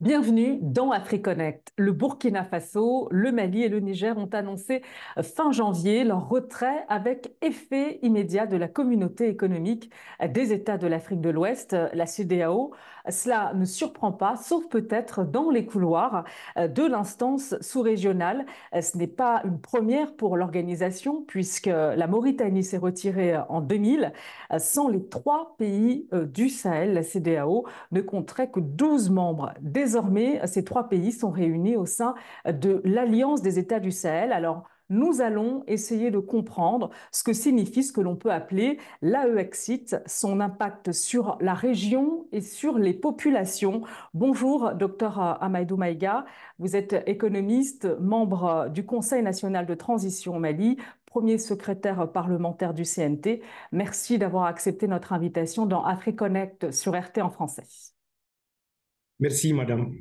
Bienvenue dans AfriConnect. Le Burkina Faso, le Mali et le Niger ont annoncé fin janvier leur retrait avec effet immédiat de la communauté économique des États de l'Afrique de l'Ouest, la CEDEAO. Cela ne surprend pas, sauf peut-être dans les couloirs de l'instance sous-régionale. Ce n'est pas une première pour l'organisation puisque la Mauritanie s'est retirée en 2000. Sans les trois pays du Sahel, la CEDEAO ne compterait que 12 membres. Désormais, ces trois pays sont réunis au sein de l'Alliance des États du Sahel. Alors, nous allons essayer de comprendre ce que signifie ce que l'on peut appeler l'AESXIT, son impact sur la région et sur les populations. Bonjour, docteur Amadou Maiga. Vous êtes économiste, membre du Conseil national de transition au Mali, premier secrétaire parlementaire du CNT. Merci d'avoir accepté notre invitation dans AfriConnect sur RT en français. Merci, madame.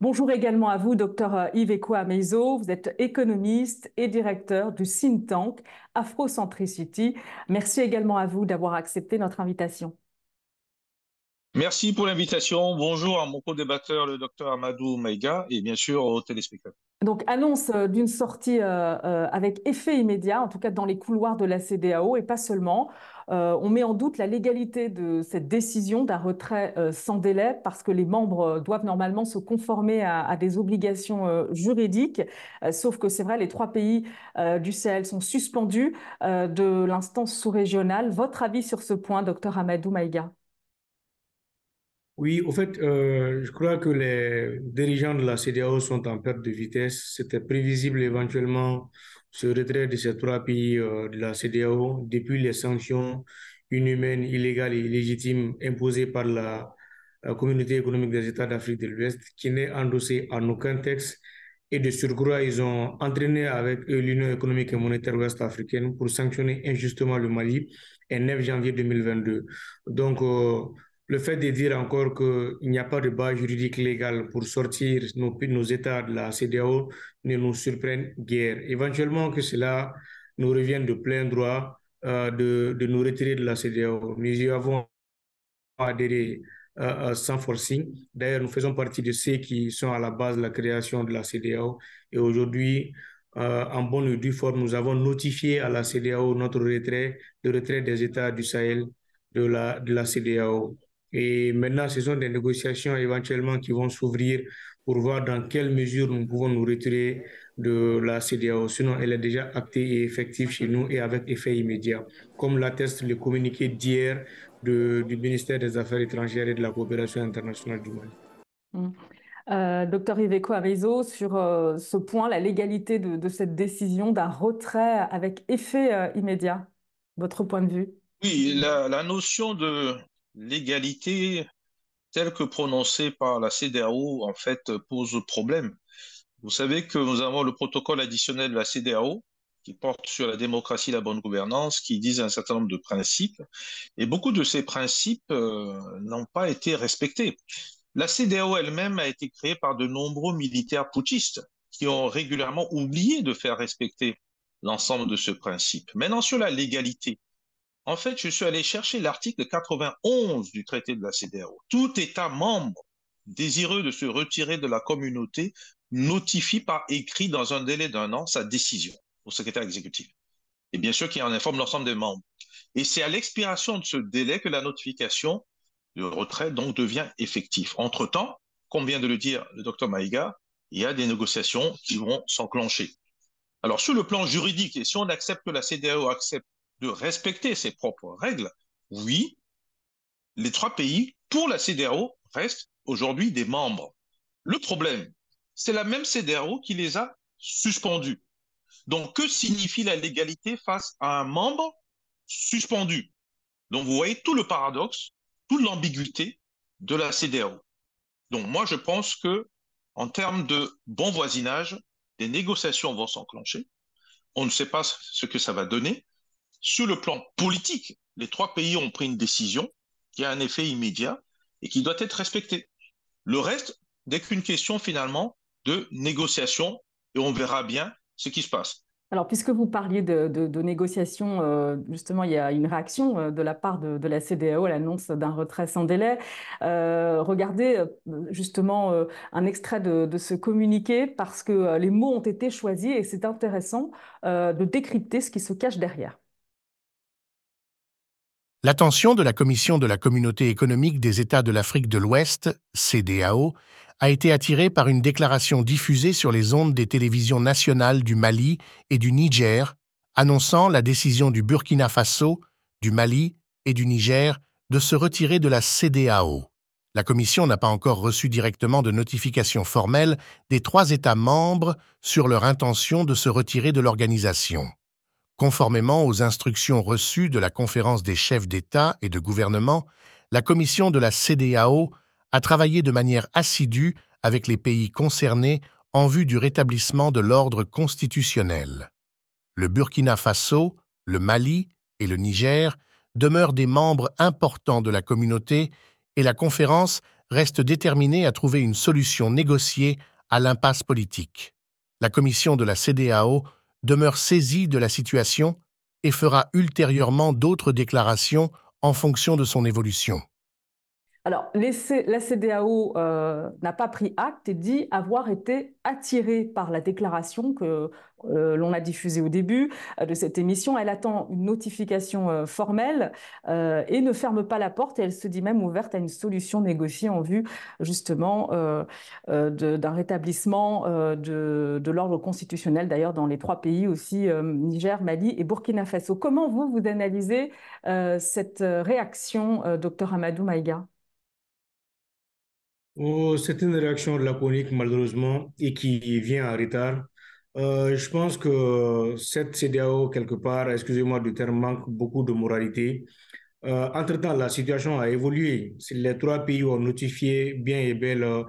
Bonjour également à vous, docteur Yves Ekoué Amaïzo. Vous êtes économiste et directeur du think tank Afrocentricity. Merci également à vous d'avoir accepté notre invitation. Merci pour l'invitation. Bonjour à mon co-débatteur, le docteur Amadou Maiga, et bien sûr aux téléspectateurs. Donc, annonce d'une sortie avec effet immédiat, en tout cas dans les couloirs de la CEDEAO, et pas seulement. On met en doute la légalité de cette décision d'un retrait sans délai parce que les membres doivent normalement se conformer à des obligations juridiques. Sauf que c'est vrai, les trois pays du Sahel sont suspendus de l'instance sous-régionale. Votre avis sur ce point, docteur Amadou Maiga? Oui, au fait, je crois que les dirigeants de la CEDEAO sont en perte de vitesse. C'était prévisible éventuellement ce retrait de ces trois pays de la CEDEAO depuis les sanctions inhumaines, illégales et illégitimes imposées par la communauté économique des États d'Afrique de l'Ouest, qui n'est endossée en aucun texte. Et de surcroît, ils ont entraîné avec eux l'Union économique et monétaire ouest-africaine pour sanctionner injustement le Mali le 9 janvier 2022. Donc, le fait de dire encore qu'il n'y a pas de base juridique légale pour sortir nos États de la CEDEAO ne nous surprenne guère. Éventuellement que cela nous revienne de plein droit de nous retirer de la CEDEAO. Nous y avons adhéré sans forcing. D'ailleurs, nous faisons partie de ceux qui sont à la base de la création de la CEDEAO. Et aujourd'hui, en bonne et due forme, nous avons notifié à la CEDEAO notre retrait, le retrait des États du Sahel de la CEDEAO. Et maintenant, ce sont des négociations éventuellement qui vont s'ouvrir pour voir dans quelle mesure nous pouvons nous retirer de la CEDEAO. Sinon, elle est déjà actée et effective chez nous et avec effet immédiat, comme l'atteste le communiqué d'hier du ministère des Affaires étrangères et de la coopération internationale du Mali. Docteur Yves Ekoué Amaïzo, sur ce point, la légalité de cette décision d'un retrait avec effet immédiat, votre point de vue? Oui, la notion de l'égalité telle que prononcée par la CEDEAO, en fait, pose problème. Vous savez que nous avons le protocole additionnel de la CEDEAO qui porte sur la démocratie et la bonne gouvernance, qui disent un certain nombre de principes, et beaucoup de ces principes n'ont pas été respectés. La CEDEAO elle-même a été créée par de nombreux militaires putschistes qui ont régulièrement oublié de faire respecter l'ensemble de ce principe. Maintenant, sur la légalité, en fait, je suis allé chercher l'article 91 du traité de la CEDEAO. Tout État membre désireux de se retirer de la communauté notifie par écrit dans un délai d'1 an sa décision au secrétaire exécutif. Et bien sûr qu'il en informe l'ensemble des membres. Et c'est à l'expiration de ce délai que la notification de retrait donc devient effective. Entre-temps, comme vient de le dire le docteur Maiga, il y a des négociations qui vont s'enclencher. Alors, sur le plan juridique, et si on accepte que la CEDEAO accepte de respecter ses propres règles, oui, les trois pays, pour la CEDEAO, restent aujourd'hui des membres. Le problème, c'est la même CEDEAO qui les a suspendus. Donc, que signifie la légalité face à un membre suspendu? Donc, vous voyez tout le paradoxe, toute l'ambiguïté de la CEDEAO. Donc, moi, je pense que, en termes de bon voisinage, des négociations vont s'enclencher. On ne sait pas ce que ça va donner. Sur le plan politique, les trois pays ont pris une décision qui a un effet immédiat et qui doit être respectée. Le reste n'est qu'une question finalement de négociation et on verra bien ce qui se passe. Alors, puisque vous parliez de négociations, justement, il y a une réaction de la part de la CEDEAO à l'annonce d'un retrait sans délai. Regardez justement un extrait de ce communiqué, parce que les mots ont été choisis et c'est intéressant de décrypter ce qui se cache derrière. L'attention de la Commission de la Communauté économique des États de l'Afrique de l'Ouest, CEDEAO, a été attirée par une déclaration diffusée sur les ondes des télévisions nationales du Mali et du Niger, annonçant la décision du Burkina Faso, du Mali et du Niger de se retirer de la CEDEAO. La Commission n'a pas encore reçu directement de notification formelle des trois États membres sur leur intention de se retirer de l'organisation. Conformément aux instructions reçues de la conférence des chefs d'État et de gouvernement, la Commission de la CEDEAO a travaillé de manière assidue avec les pays concernés en vue du rétablissement de l'ordre constitutionnel. Le Burkina Faso, le Mali et le Niger demeurent des membres importants de la communauté et la conférence reste déterminée à trouver une solution négociée à l'impasse politique. La Commission de la CEDEAO demeure saisie de la situation et fera ultérieurement d'autres déclarations en fonction de son évolution. Alors, la CEDEAO n'a pas pris acte et dit avoir été attirée par la déclaration que l'on a diffusée au début de cette émission. Elle attend une notification formelle et ne ferme pas la porte. Et elle se dit même ouverte à une solution négociée en vue justement d'un rétablissement de l'ordre constitutionnel, d'ailleurs dans les trois pays aussi, Niger, Mali et Burkina Faso. Comment vous analysez cette réaction, docteur Amadou Maiga? Oh, c'est une réaction laconique malheureusement et qui vient en retard. Je pense que cette CEDEAO, quelque part, excusez-moi du terme, manque beaucoup de moralité. Entre-temps, la situation a évolué. Les trois pays ont notifié bien et bien leur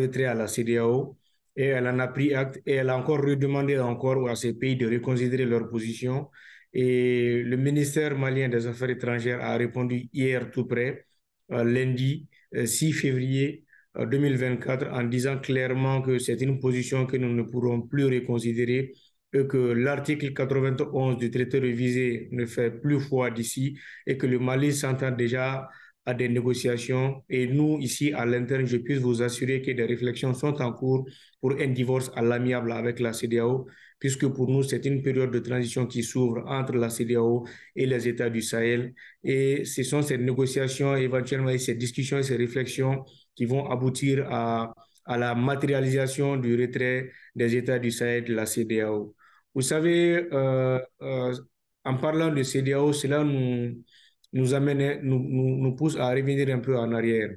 retrait à la CEDEAO et elle en a pris acte et elle a encore redemandé à ces pays de reconsidérer leur position. Et le ministère malien des Affaires étrangères a répondu hier tout près, lundi 6 février, 2024, en disant clairement que c'est une position que nous ne pourrons plus reconsidérer et que l'article 91 du traité révisé ne fait plus foi d'ici et que le Mali s'entend déjà à des négociations. Et nous, ici, à l'interne, je puisse vous assurer que des réflexions sont en cours pour un divorce à l'amiable avec la CEDEAO, puisque pour nous, c'est une période de transition qui s'ouvre entre la CEDEAO et les États du Sahel. Et ce sont ces négociations, éventuellement, ces discussions et ces réflexions qui vont aboutir à la matérialisation du retrait des États du Sahel de la CEDEAO. Vous savez, en parlant de CEDEAO, cela nous pousse à revenir un peu en arrière.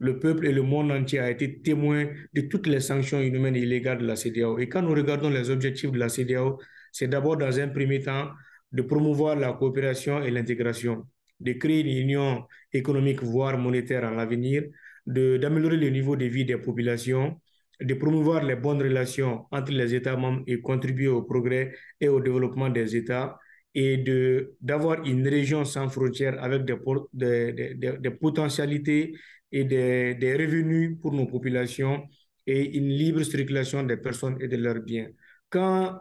Le peuple et le monde entier a été témoin de toutes les sanctions inhumaines et illégales de la CEDEAO. Et quand nous regardons les objectifs de la CEDEAO, c'est d'abord, dans un premier temps, de promouvoir la coopération et l'intégration, de créer une union économique, voire monétaire à l'avenir, d'améliorer le niveau de vie des populations, de promouvoir les bonnes relations entre les États membres et contribuer au progrès et au développement des États, et d'avoir une région sans frontières avec des potentialités et des revenus pour nos populations et une libre circulation des personnes et de leurs biens. Quand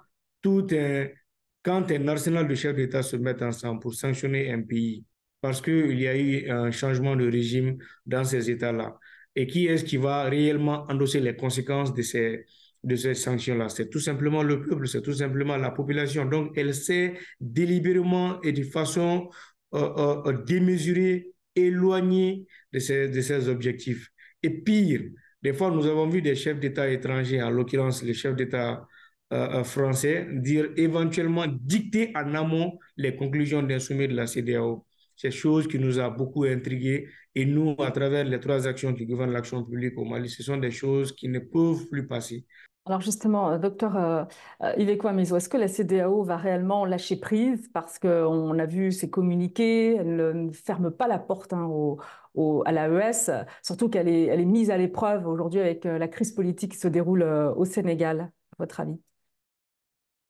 un arsenal de chefs d'État se met ensemble pour sanctionner un pays, parce qu'il y a eu un changement de régime dans ces États-là, et qui est-ce qui va réellement endosser les conséquences de ces sanctions-là? C'est tout simplement le peuple, c'est tout simplement la population. Donc, elle sait délibérément et de façon démesurée, éloignée de ces objectifs. Et pire, des fois, nous avons vu des chefs d'État étrangers, en l'occurrence les chefs d'État français, dire éventuellement dicter en amont les conclusions d'un sommet de la CEDEAO. C'est chose qui nous a beaucoup intrigués. Et nous, à travers les trois actions qui gouvernent l'action publique au Mali, ce sont des choses qui ne peuvent plus passer. Alors justement, docteur Yves Ekoué Amaïzo, est-ce que la CEDEAO va réellement lâcher prise? Parce qu'on a vu ses communiqués, elle ne ferme pas la porte à l'AES, surtout qu'elle est mise à l'épreuve aujourd'hui avec la crise politique qui se déroule au Sénégal, à votre avis?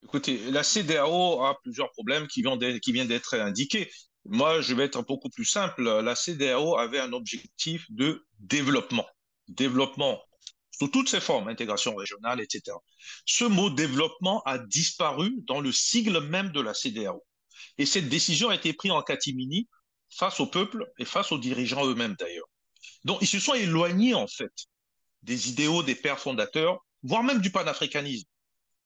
Écoutez, la CEDEAO a plusieurs problèmes qui viennent d'être indiqués. Moi, je vais être beaucoup plus simple. La CEDEAO avait un objectif de développement. Développement sous toutes ses formes, intégration régionale, etc. Ce mot développement a disparu dans le sigle même de la CEDEAO. Et cette décision a été prise en catimini face au peuple et face aux dirigeants eux-mêmes d'ailleurs. Donc ils se sont éloignés en fait des idéaux des pères fondateurs, voire même du panafricanisme.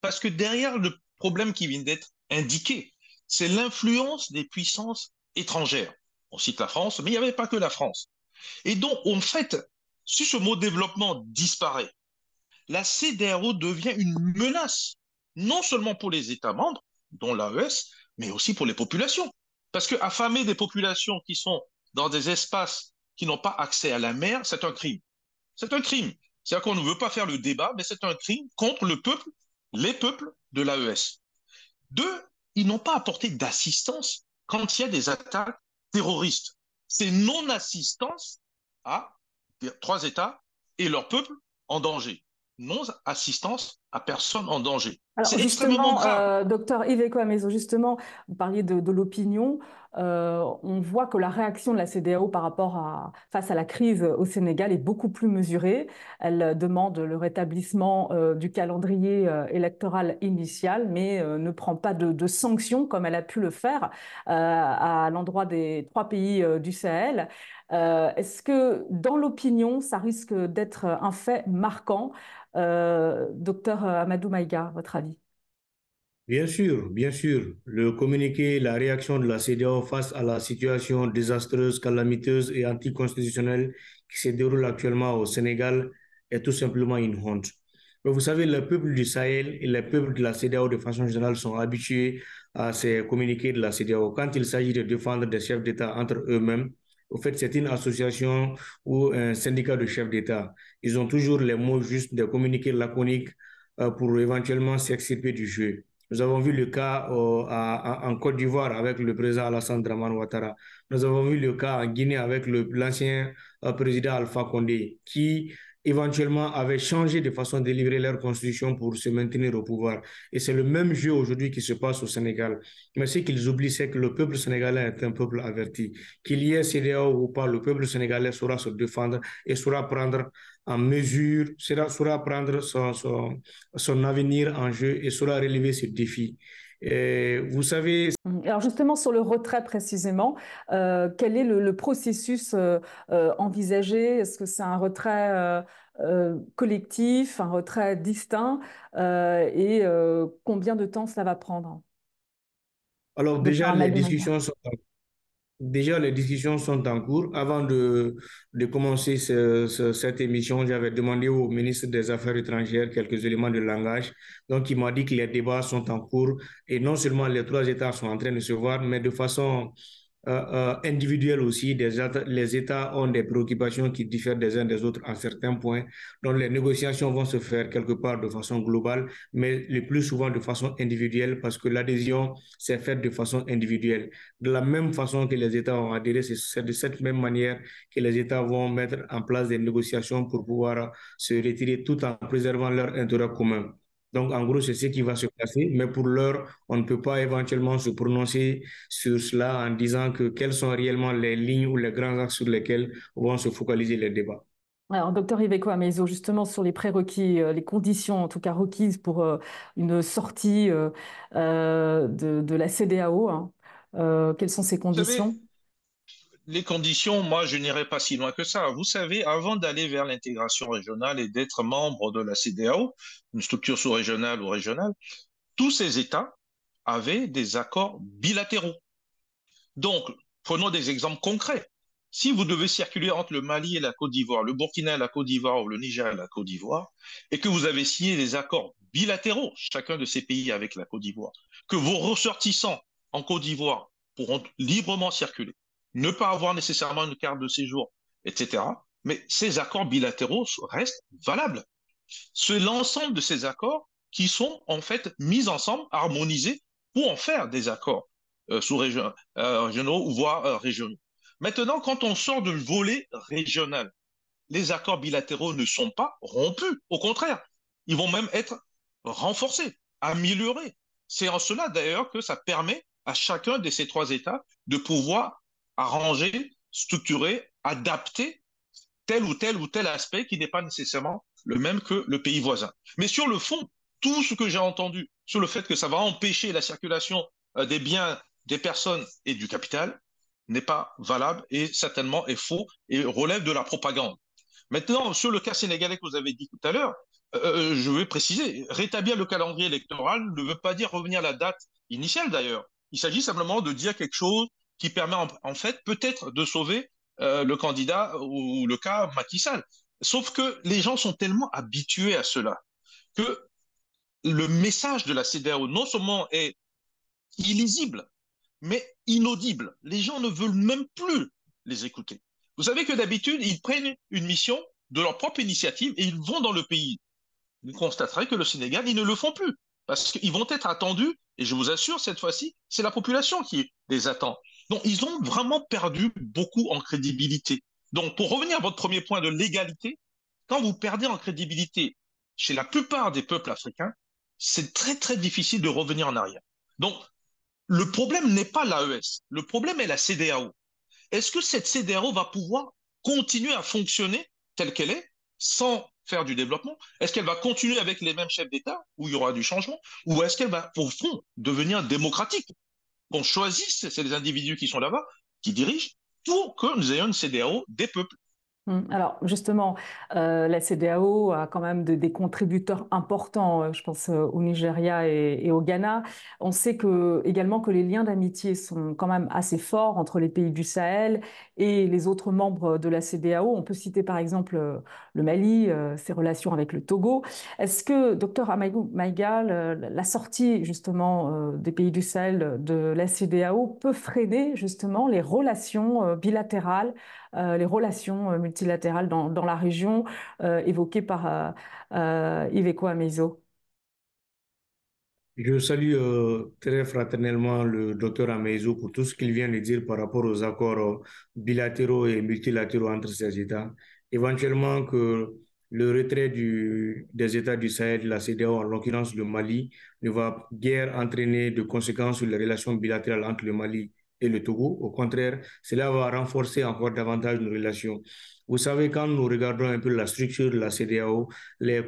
Parce que derrière le problème qui vient d'être indiqué, c'est l'influence des puissances étrangères. On cite la France, mais il n'y avait pas que la France. Et donc, en fait, si ce mot développement disparaît, la CEDEAO devient une menace, non seulement pour les États membres, dont l'AES, mais aussi pour les populations. Parce que affamer des populations qui sont dans des espaces qui n'ont pas accès à la mer, c'est un crime. C'est un crime. C'est-à-dire qu'on ne veut pas faire le débat, mais c'est un crime contre le peuple, les peuples de l'AES. Deux, ils n'ont pas apporté d'assistance quand il y a des attaques terroristes. C'est non-assistance à trois États et leur peuple en danger. Non-assistance à personne en danger. Alors justement, docteur Yves Ekoué Amaïzo, justement, vous parliez de l'opinion. On voit que la réaction de la CEDEAO par rapport face à la crise au Sénégal est beaucoup plus mesurée. Elle demande le rétablissement du calendrier électoral initial, mais ne prend pas de sanctions comme elle a pu le faire à l'endroit des trois pays du Sahel. Est-ce que dans l'opinion, ça risque d'être un fait marquant? Docteur Amadou Maiga, votre avis? Bien sûr, bien sûr. Le communiqué, la réaction de la CEDEAO face à la situation désastreuse, calamiteuse et anticonstitutionnelle qui se déroule actuellement au Sénégal est tout simplement une honte. Mais vous savez, le peuple du Sahel et les peuples de la CEDEAO de façon générale sont habitués à ces communiqués de la CEDEAO. Quand il s'agit de défendre des chefs d'État entre eux-mêmes, au fait, c'est une association ou un syndicat de chefs d'État. Ils ont toujours les mots justes, des communiqués laconiques pour éventuellement s'extirper du jeu. Nous avons vu le cas en Côte d'Ivoire avec le président Alassane Dramane Ouattara. Nous avons vu le cas en Guinée avec l'ancien président Alpha Condé, qui éventuellement avaient changé de façon de délivrer leur constitution pour se maintenir au pouvoir. Et c'est le même jeu aujourd'hui qui se passe au Sénégal. Mais ce qu'ils oublient, c'est que le peuple sénégalais est un peuple averti. Qu'il y ait CEDEAO ou pas, le peuple sénégalais saura se défendre et saura prendre en mesure, saura prendre son avenir en jeu et saura relever ses défis. Et vous savez... Alors justement, sur le retrait précisément, quel est le processus envisagé? Est-ce que c'est un retrait collectif, un retrait distinct et combien de temps cela va prendre? Alors déjà, les discussions sont en cours. Avant de commencer cette émission, j'avais demandé au ministre des Affaires étrangères quelques éléments de langage. Donc, il m'a dit que les débats sont en cours et non seulement les trois États sont en train de se voir, mais de façon individuelle aussi. Les États ont des préoccupations qui diffèrent des uns des autres à certains points. Donc, les négociations vont se faire quelque part de façon globale, mais le plus souvent de façon individuelle parce que l'adhésion s'est faite de façon individuelle. De la même façon que les États ont adhéré, c'est de cette même manière que les États vont mettre en place des négociations pour pouvoir se retirer tout en préservant leur intérêt commun. Donc, en gros, c'est ce qui va se passer. Mais pour l'heure, on ne peut pas éventuellement se prononcer sur cela en disant que quelles sont réellement les lignes ou les grands axes sur lesquels vont se focaliser les débats. Alors, docteur Yves Ekoué Amaïzo, justement sur les prérequis, les conditions en tout cas requises pour une sortie de la CEDEAO, hein. Quelles sont ces conditions? Les conditions, moi, je n'irai pas si loin que ça. Vous savez, avant d'aller vers l'intégration régionale et d'être membre de la CEDEAO, une structure sous-régionale ou régionale, tous ces États avaient des accords bilatéraux. Donc, prenons des exemples concrets. Si vous devez circuler entre le Mali et la Côte d'Ivoire, le Burkina et la Côte d'Ivoire ou le Niger et la Côte d'Ivoire, et que vous avez signé des accords bilatéraux, chacun de ces pays avec la Côte d'Ivoire, que vos ressortissants en Côte d'Ivoire pourront librement circuler, ne pas avoir nécessairement une carte de séjour, etc. Mais ces accords bilatéraux restent valables. C'est l'ensemble de ces accords qui sont en fait mis ensemble, harmonisés, pour en faire des accords sous-régionaux ou voire régionaux. Maintenant, quand on sort du volet régional, les accords bilatéraux ne sont pas rompus. Au contraire, ils vont même être renforcés, améliorés. C'est en cela d'ailleurs que ça permet à chacun de ces trois États de pouvoir arranger, structurer, adapter tel ou tel aspect qui n'est pas nécessairement le même que le pays voisin. Mais sur le fond, tout ce que j'ai entendu sur le fait que ça va empêcher la circulation des biens, des personnes et du capital n'est pas valable et certainement est faux et relève de la propagande. Maintenant, sur le cas sénégalais que vous avez dit tout à l'heure, je vais préciser, rétablir le calendrier électoral ne veut pas dire revenir à la date initiale d'ailleurs. Il s'agit simplement de dire quelque chose qui permet en fait peut-être de sauver le candidat ou le cas Macky Sall. Sauf que les gens sont tellement habitués à cela que le message de la CEDEAO non seulement est illisible, mais inaudible. Les gens ne veulent même plus les écouter. Vous savez que d'habitude, ils prennent une mission de leur propre initiative et ils vont dans le pays. Vous constaterez que le Sénégal, ils ne le font plus parce qu'ils vont être attendus et je vous assure, cette fois-ci, c'est la population qui les attend. Donc, ils ont vraiment perdu beaucoup en crédibilité. Donc, pour revenir à votre premier point de l'égalité, quand vous perdez en crédibilité chez la plupart des peuples africains, c'est très, très difficile de revenir en arrière. Donc, le problème n'est pas l'AES, le problème est la CEDEAO. Est-ce que cette CEDEAO va pouvoir continuer à fonctionner telle qu'elle est, sans faire du développement? Est-ce qu'elle va continuer avec les mêmes chefs d'État, où il y aura du changement? Ou est-ce qu'elle va, au fond, devenir démocratique? Qu'on choisisse, c'est les individus qui sont là-bas, qui dirigent, pour que nous ayons une CEDEAO des peuples. Alors justement, la CEDEAO a quand même des contributeurs importants, je pense au Nigeria et au Ghana. On sait également que les liens d'amitié sont quand même assez forts entre les pays du Sahel et les autres membres de la CEDEAO. On peut citer par exemple le Mali, ses relations avec le Togo. Est-ce que, docteur Amaïgo Maiga, la sortie justement des pays du Sahel de la CEDEAO peut freiner justement les relations bilatérales, les relations multilatérales dans la région évoquée par Yves Ekoué Amaïzo? Je salue très fraternellement le docteur Amaïzo pour tout ce qu'il vient de dire par rapport aux accords bilatéraux et multilatéraux entre ces États. Éventuellement que le retrait des États du Sahel, de la CEDEAO, en l'occurrence le Mali, ne va guère entraîner de conséquences sur les relations bilatérales entre le Mali et le Togo. Au contraire, cela va renforcer encore davantage nos relations. Vous savez, quand nous regardons un peu la structure de la CEDEAO, le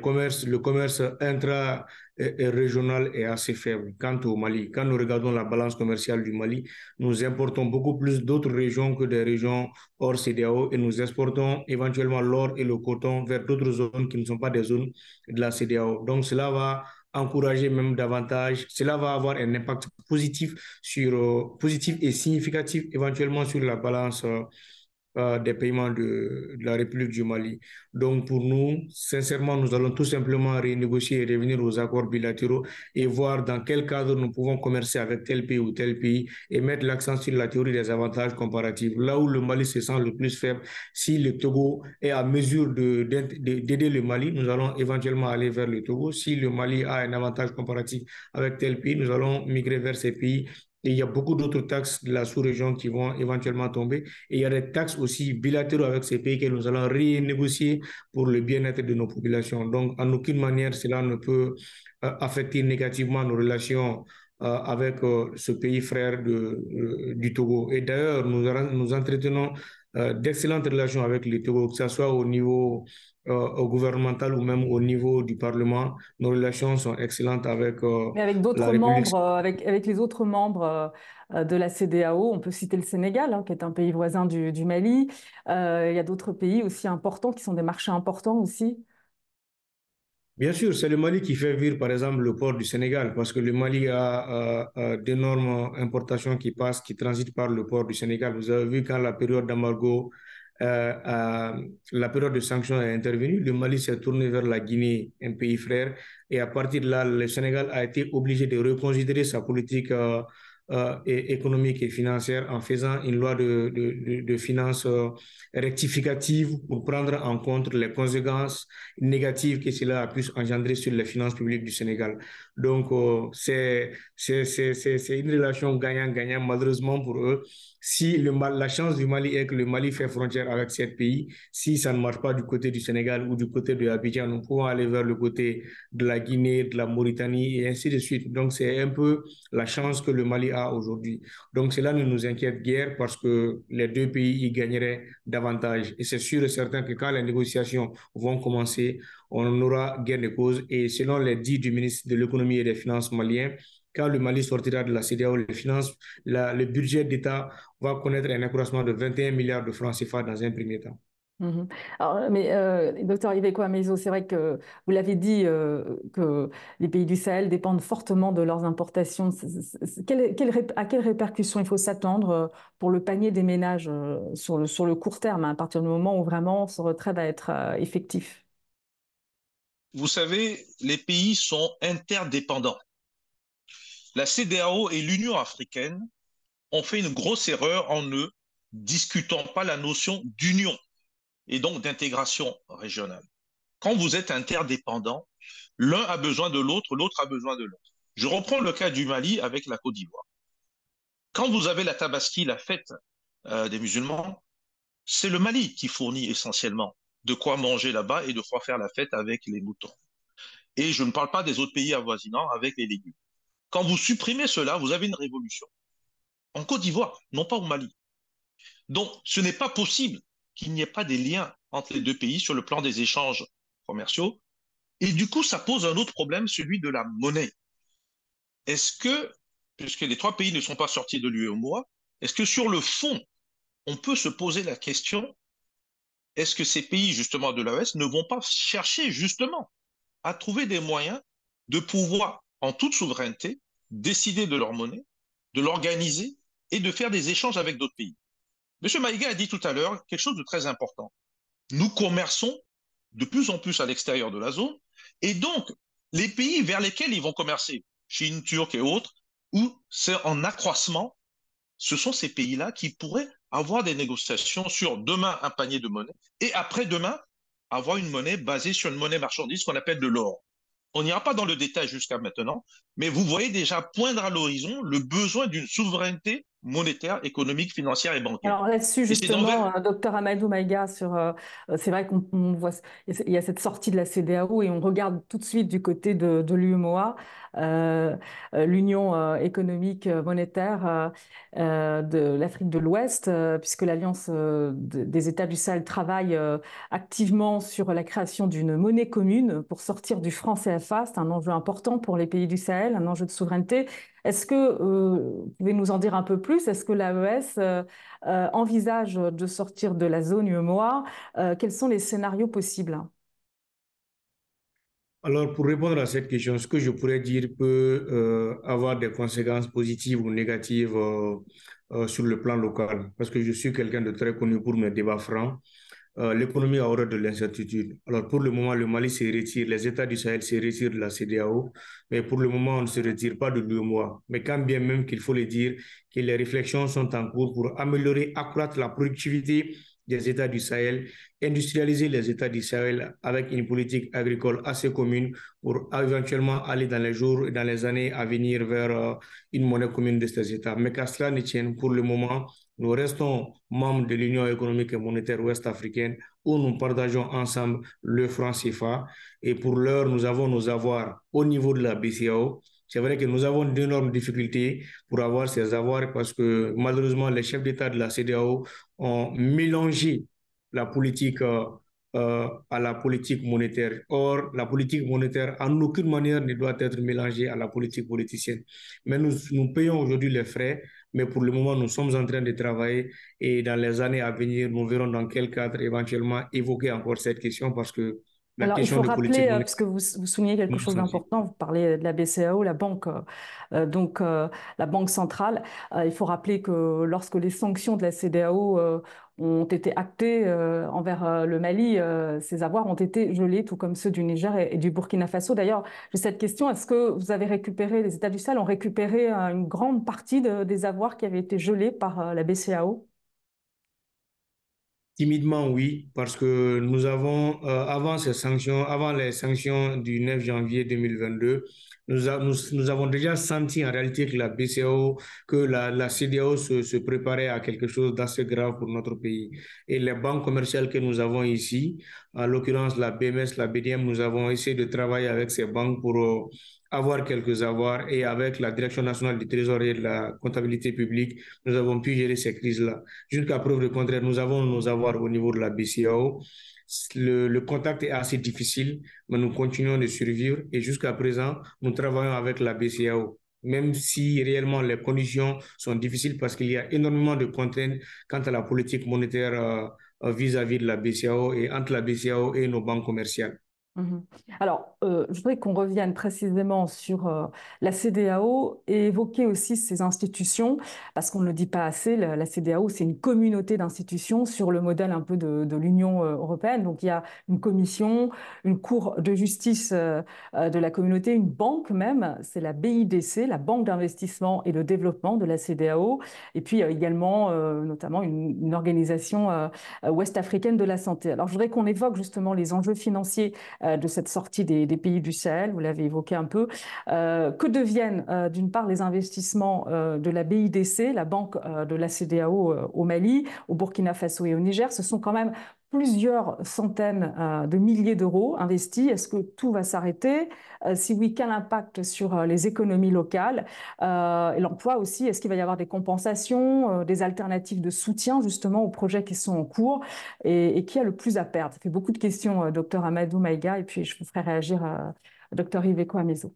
commerce intra-régional est assez faible. Quant au Mali, quand nous regardons la balance commerciale du Mali, nous importons beaucoup plus d'autres régions que des régions hors CEDEAO et nous exportons éventuellement l'or et le coton vers d'autres zones qui ne sont pas des zones de la CEDEAO. Donc cela va encourager même davantage. Cela va avoir un impact positif et significatif éventuellement sur la balance des paiements de la République du Mali. Donc pour nous, sincèrement, nous allons tout simplement renégocier et revenir aux accords bilatéraux et voir dans quel cadre nous pouvons commercer avec tel pays et mettre l'accent sur la théorie des avantages comparatifs. Là où le Mali se sent le plus faible, si le Togo est à mesure d'aider le Mali, nous allons éventuellement aller vers le Togo. Si le Mali a un avantage comparatif avec tel pays, nous allons migrer vers ces pays. Et il y a beaucoup d'autres taxes de la sous-région qui vont éventuellement tomber. Et il y a des taxes aussi bilatéraux avec ces pays que nous allons renégocier pour le bien-être de nos populations. Donc, en aucune manière, cela ne peut affecter négativement nos relations avec ce pays frère du Togo. Et d'ailleurs, nous entretenons d'excellentes relations avec le Togo, que ce soit au niveau gouvernemental ou même au niveau du Parlement. Nos relations sont excellentes avec avec les autres membres de la CEDEAO. On peut citer le Sénégal, qui est un pays voisin du Mali. Il y a d'autres pays aussi importants qui sont des marchés importants aussi. Bien sûr, c'est le Mali qui fait vivre, par exemple, le port du Sénégal, parce que le Mali a d'énormes importations qui transitent par le port du Sénégal. Vous avez vu quand la période d'embargo, la période de sanctions est intervenue, le Mali s'est tourné vers la Guinée, un pays frère, et à partir de là, le Sénégal a été obligé de reconsidérer sa politique économique et financière en faisant une loi de finances rectificative pour prendre en compte les conséquences négatives que cela a pu engendrer sur les finances publiques du Sénégal. Donc, c'est une relation gagnant-gagnant, malheureusement pour eux. Si la chance du Mali est que le Mali fait frontière avec ces pays, si ça ne marche pas du côté du Sénégal ou du côté de Abidjan, nous pouvons aller vers le côté de la Guinée, de la Mauritanie et ainsi de suite. Donc, c'est un peu la chance que le Mali a aujourd'hui. Donc, cela ne nous inquiète guère parce que les deux pays y gagneraient davantage. Et c'est sûr et certain que quand les négociations vont commencer, on aura gain de cause. Et selon les dits du ministre de l'économie et des finances malien, quand le Mali sortira de la CEDEAO, le budget d'État va connaître un accroissement de 21 milliards de francs CFA dans un premier temps. Mmh. Alors, mais docteur Yves Ekoué Amaïzo, c'est vrai que vous l'avez dit que les pays du Sahel dépendent fortement de leurs importations. À quelles répercussions il faut s'attendre pour le panier des ménages sur le court terme, à partir du moment où vraiment ce retrait va être effectif? Vous savez, les pays sont interdépendants. La CEDEAO et l'Union africaine ont fait une grosse erreur en ne discutant pas la notion d'union et donc d'intégration régionale. Quand vous êtes interdépendant, l'un a besoin de l'autre, l'autre a besoin de l'autre. Je reprends le cas du Mali avec la Côte d'Ivoire. Quand vous avez la Tabaski, la fête des musulmans, c'est le Mali qui fournit essentiellement de quoi manger là-bas et de quoi faire la fête avec les moutons. Et je ne parle pas des autres pays avoisinants avec les légumes. Quand vous supprimez cela, vous avez une révolution. En Côte d'Ivoire, non pas au Mali. Donc, ce n'est pas possible qu'il n'y ait pas des liens entre les deux pays sur le plan des échanges commerciaux. Et du coup, ça pose un autre problème, celui de la monnaie. Est-ce que, puisque les trois pays ne sont pas sortis de l'UEMOA, est-ce que sur le fond, on peut se poser la question, est-ce que ces pays justement de l'AES ne vont pas chercher justement à trouver des moyens de pouvoir, en toute souveraineté, décider de leur monnaie, de l'organiser et de faire des échanges avec d'autres pays? M. Maïga a dit tout à l'heure quelque chose de très important. Nous commerçons de plus en plus à l'extérieur de la zone, et donc les pays vers lesquels ils vont commercer, Chine, Turc et autres, où c'est en accroissement, ce sont ces pays-là qui pourraient avoir des négociations sur demain un panier de monnaie, et après-demain avoir une monnaie basée sur une monnaie marchandise qu'on appelle de l'or. On n'ira pas dans le détail jusqu'à maintenant, mais vous voyez déjà poindre à l'horizon le besoin d'une souveraineté monétaire, économique, financière et bancaire. Alors là-dessus, justement, docteur Amadou Maiga, c'est vrai qu'on voit, il y a cette sortie de la CEDEAO et on regarde tout de suite du côté de l'UEMOA, l'Union économique monétaire de l'Afrique de l'Ouest, puisque l'Alliance des États du Sahel travaille activement sur la création d'une monnaie commune pour sortir du franc CFA. C'est un enjeu important pour les pays du Sahel, un enjeu de souveraineté. Est-ce que vous pouvez nous en dire un peu plus? Est-ce que l'AES envisage de sortir de la zone UEMOA? Quels sont les scénarios possibles? Alors, pour répondre à cette question, ce que je pourrais dire peut avoir des conséquences positives ou négatives sur le plan local, parce que je suis quelqu'un de très connu pour mes débats francs. L'économie a horreur de l'incertitude. Alors pour le moment, le Mali se retire, les États du Sahel se retirent de la CEDEAO, mais pour le moment, on ne se retire pas de l'UEMOA. Mais quand bien même qu'il faut le dire, que les réflexions sont en cours pour améliorer, accroître la productivité des États du Sahel, industrialiser les États du Sahel avec une politique agricole assez commune pour éventuellement aller dans les jours et dans les années à venir vers une monnaie commune de ces États. Mais qu'à cela ne tienne, pour le moment, nous restons membres de l'Union économique et monétaire ouest-africaine où nous partageons ensemble le franc CFA. Et pour l'heure, nous avons nos avoirs au niveau de la BCEAO. C'est vrai que nous avons d'énormes difficultés pour avoir ces avoirs parce que malheureusement, les chefs d'État de la CEDEAO ont mélangé la politique à la politique monétaire. Or, la politique monétaire en aucune manière ne doit être mélangée à la politique politicienne. Mais nous payons aujourd'hui les frais, mais pour le moment, nous sommes en train de travailler et dans les années à venir, nous verrons dans quel cadre éventuellement évoquer encore cette question parce que alors, il faut rappeler, puisque vous soulignez quelque chose d'important, vous parlez de la BCEAO, la banque, la banque centrale. Il faut rappeler que lorsque les sanctions de la CEDEAO ont été actées envers le Mali, ces avoirs ont été gelés, tout comme ceux du Niger et du Burkina Faso. D'ailleurs, j'ai cette question, est-ce que vous avez récupéré, les États du Sahel ont récupéré une grande partie des avoirs qui avaient été gelés par la BCEAO? Timidement, oui, parce que nous avons, avant les sanctions du 9 janvier 2022, nous avons déjà senti en réalité que la BCEAO, que la CEDEAO se préparait à quelque chose d'assez grave pour notre pays. Et les banques commerciales que nous avons ici, en l'occurrence la BMS, la BDM, nous avons essayé de travailler avec ces banques pour avoir quelques avoirs, et avec la Direction nationale du Trésor et de la comptabilité publique, nous avons pu gérer ces crises-là. Jusqu'à preuve du contraire, nous avons nos avoirs au niveau de la BCEAO. Le contact est assez difficile, mais nous continuons de survivre et jusqu'à présent, nous travaillons avec la BCEAO. Même si réellement les conditions sont difficiles parce qu'il y a énormément de contraintes quant à la politique monétaire vis-à-vis de la BCEAO et entre la BCEAO et nos banques commerciales. Alors, je voudrais qu'on revienne précisément sur la CEDEAO et évoquer aussi ses institutions, parce qu'on ne le dit pas assez, la CEDEAO, c'est une communauté d'institutions sur le modèle un peu de l'Union européenne. Donc, il y a une commission, une cour de justice de la communauté, une banque même, c'est la BIDC, la Banque d'investissement et de développement de la CEDEAO, et puis également, notamment, une organisation ouest-africaine de la santé. Alors, je voudrais qu'on évoque justement les enjeux financiers de cette sortie des pays du Sahel, vous l'avez évoqué un peu. Que deviennent d'une part les investissements de la BIDC, la banque de la CEDEAO au Mali, au Burkina Faso et au Niger? Ce sont quand même plusieurs centaines de milliers d'euros investis. Est-ce que tout va s'arrêter? Si oui, quel impact sur les économies locales et l'emploi aussi? Est-ce qu'il va y avoir des compensations, des alternatives de soutien justement aux projets qui sont en cours? Et qui a le plus à perdre? Ça fait beaucoup de questions, docteur Amadou Maiga, et puis je vous ferai réagir, docteur Yves Ekoué Amaïzo.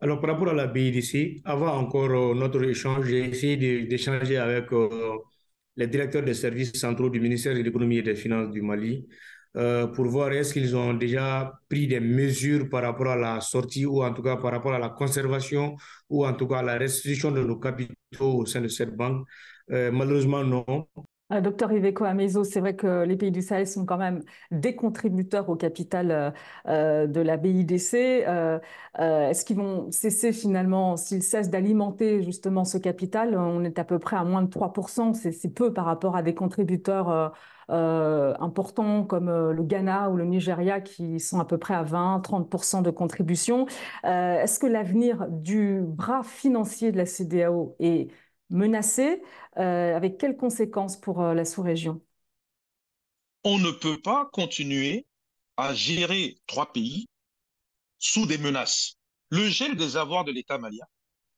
Alors, par rapport à la BIDC, avant encore notre échange, j'ai essayé d'échanger avec les directeurs des services centraux du ministère de l'économie et des finances du Mali pour voir est-ce qu'ils ont déjà pris des mesures par rapport à la sortie ou en tout cas par rapport à la conservation ou en tout cas à la restitution de nos capitaux au sein de cette banque. Malheureusement, non. Docteur Yves Ekoué Amaïzo, c'est vrai que les pays du Sahel sont quand même des contributeurs au capital de la BIDC. Est-ce qu'ils vont cesser finalement, s'ils cessent d'alimenter justement ce capital? On est à peu près à moins de 3%, c'est peu par rapport à des contributeurs importants comme le Ghana ou le Nigeria qui sont à peu près à 20-30% de contribution. Est-ce que l'avenir du bras financier de la CEDEAO est menacé, avec quelles conséquences pour la sous-région? On ne peut pas continuer à gérer trois pays sous des menaces. Le gel des avoirs de l'État malien,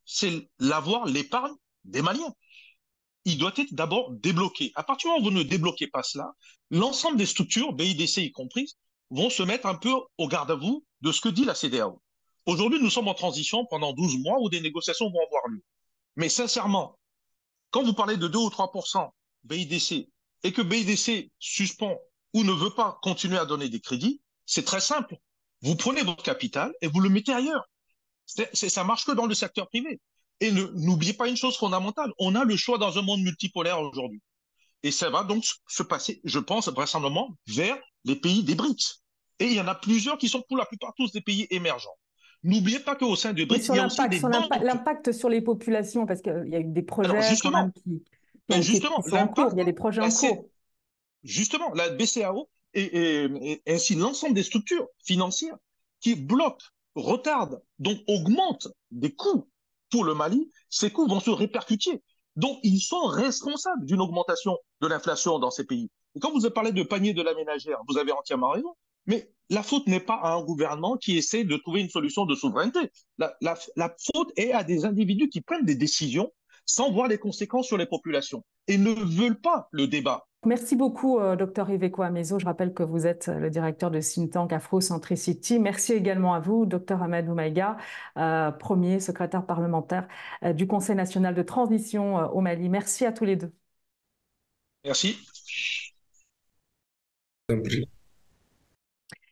c'est l'avoir, l'épargne des Maliens. Il doit être d'abord débloqué. À partir du moment où vous ne débloquez pas cela, l'ensemble des structures, BIDC y compris, vont se mettre un peu au garde-à-vous de ce que dit la CEDEAO. Aujourd'hui, nous sommes en transition pendant 12 mois où des négociations vont avoir lieu. Mais sincèrement, quand vous parlez de 2 ou 3% BIDC et que BIDC suspend ou ne veut pas continuer à donner des crédits, c'est très simple. Vous prenez votre capital et vous le mettez ailleurs. Ça marche que dans le secteur privé. Et n'oubliez pas une chose fondamentale, on a le choix dans un monde multipolaire aujourd'hui. Et ça va donc se passer, je pense, vraisemblablement vers les pays des BRICS. Et il y en a plusieurs qui sont pour la plupart tous des pays émergents. N'oubliez pas qu'au sein de BRICS, il y a aussi des banques. L'impact sur les populations, parce qu'il y a eu des projets qui sont en cours. Il y a des projets en cours. Justement, la BCEAO et ainsi l'ensemble des structures financières qui bloquent, retardent, donc augmentent des coûts pour le Mali, ces coûts vont se répercuter. Donc, ils sont responsables d'une augmentation de l'inflation dans ces pays. Et quand vous parlez de panier de la ménagère, vous avez entièrement raison. Mais la faute n'est pas à un gouvernement qui essaie de trouver une solution de souveraineté. La faute est à des individus qui prennent des décisions sans voir les conséquences sur les populations et ne veulent pas le débat. Merci beaucoup, docteur Yves Ekoué Amaïzo. Je rappelle que vous êtes le directeur de think tank Afrocentricity. Merci également à vous, docteur Amadou Maiga, premier secrétaire parlementaire du Conseil national de transition au Mali. Merci à tous les deux. Merci.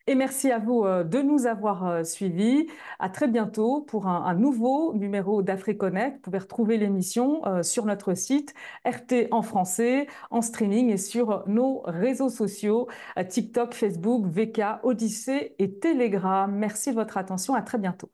Et merci à vous de nous avoir suivis. À très bientôt pour un nouveau numéro d'AfriConnect. Vous pouvez retrouver l'émission sur notre site RT en français, en streaming et sur nos réseaux sociaux TikTok, Facebook, VK, Odyssée et Telegram. Merci de votre attention. À très bientôt.